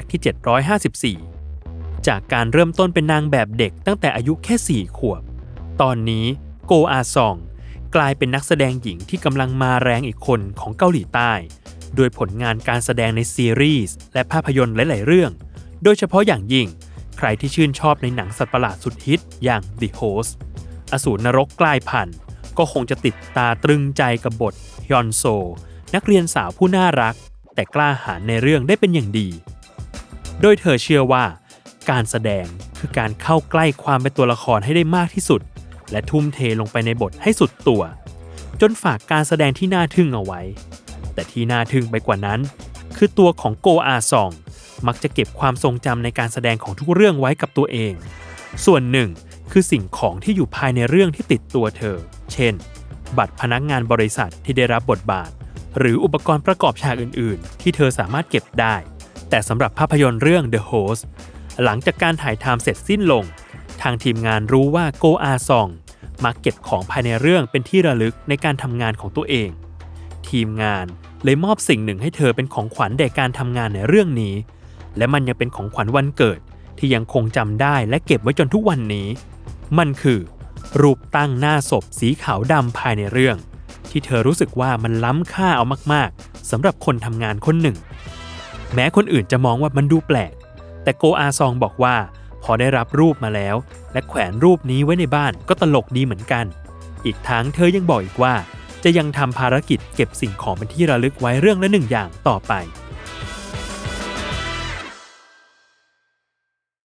กต์ที่754จากการเริ่มต้นเป็นนางแบบเด็กตั้งแต่อายุแค่4ขวบตอนนี้โกอาซองกลายเป็นนักแสดงหญิงที่กำลังมาแรงอีกคนของเกาหลีใต้โดยผลงานการแสดงในซีรีส์และภาพยนตร์หลายๆเรื่องโดยเฉพาะอย่างยิ่งใครที่ชื่นชอบในหนังสัตว์ประหลาดสุดฮิตอย่าง The Host อสูรนรกกลายพันธุ์ก็คงจะติดตาตรึงใจกับบทฮยอนโซนักเรียนสาวผู้น่ารักแต่กล้าหาญในเรื่องได้เป็นอย่างดีโดยเธอเชื่อว่าการแสดงคือการเข้าใกล้ความเป็นตัวละครให้ได้มากที่สุดและทุ่มเทลงไปในบทให้สุดตัวจนฝากการแสดงที่น่าทึ่งเอาไว้แต่ที่น่าทึ่งไปกว่านั้นคือตัวของโกอาซองมักจะเก็บความทรงจำในการแสดงของทุกเรื่องไว้กับตัวเองส่วนหนึ่งคือสิ่งของที่อยู่ภายในเรื่องที่ติดตัวเธอเช่นบัตรพนักงานบริษัทที่ได้รับบทบาทหรืออุปกรณ์ประกอบฉากอื่นๆที่เธอสามารถเก็บได้แต่สำหรับภาพยนตร์เรื่อง The Host หลังจากการถ่ายทำเสร็จสิ้นลงทางทีมงานรู้ว่าโกอาซองมักเก็บของภายในเรื่องเป็นที่ระลึกในการทำงานของตัวเองทีมงานเลยมอบสิ่งหนึ่งให้เธอเป็นของขวัญแด่การทำงานในเรื่องนี้และมันยังเป็นของขวัญวันเกิดที่ยังคงจำได้และเก็บไว้จนทุกวันนี้มันคือรูปตั้งหน้าศพสีขาวดำภายในเรื่องที่เธอรู้สึกว่ามันล้ำค่าเอามากๆสำหรับคนทำงานคนหนึ่งแม้คนอื่นจะมองว่ามันดูแปลกแต่โกอาซองบอกว่าพอได้รับรูปมาแล้วและแขวนรูปนี้ไว้ในบ้านก็ตลกดีเหมือนกันอีกทั้งเธอยังบอกอีกว่าจะยังทำภารกิจเก็บสิ่งของเป็นที่ระลึกไว้เรื่องละ1 อย่างต่อไป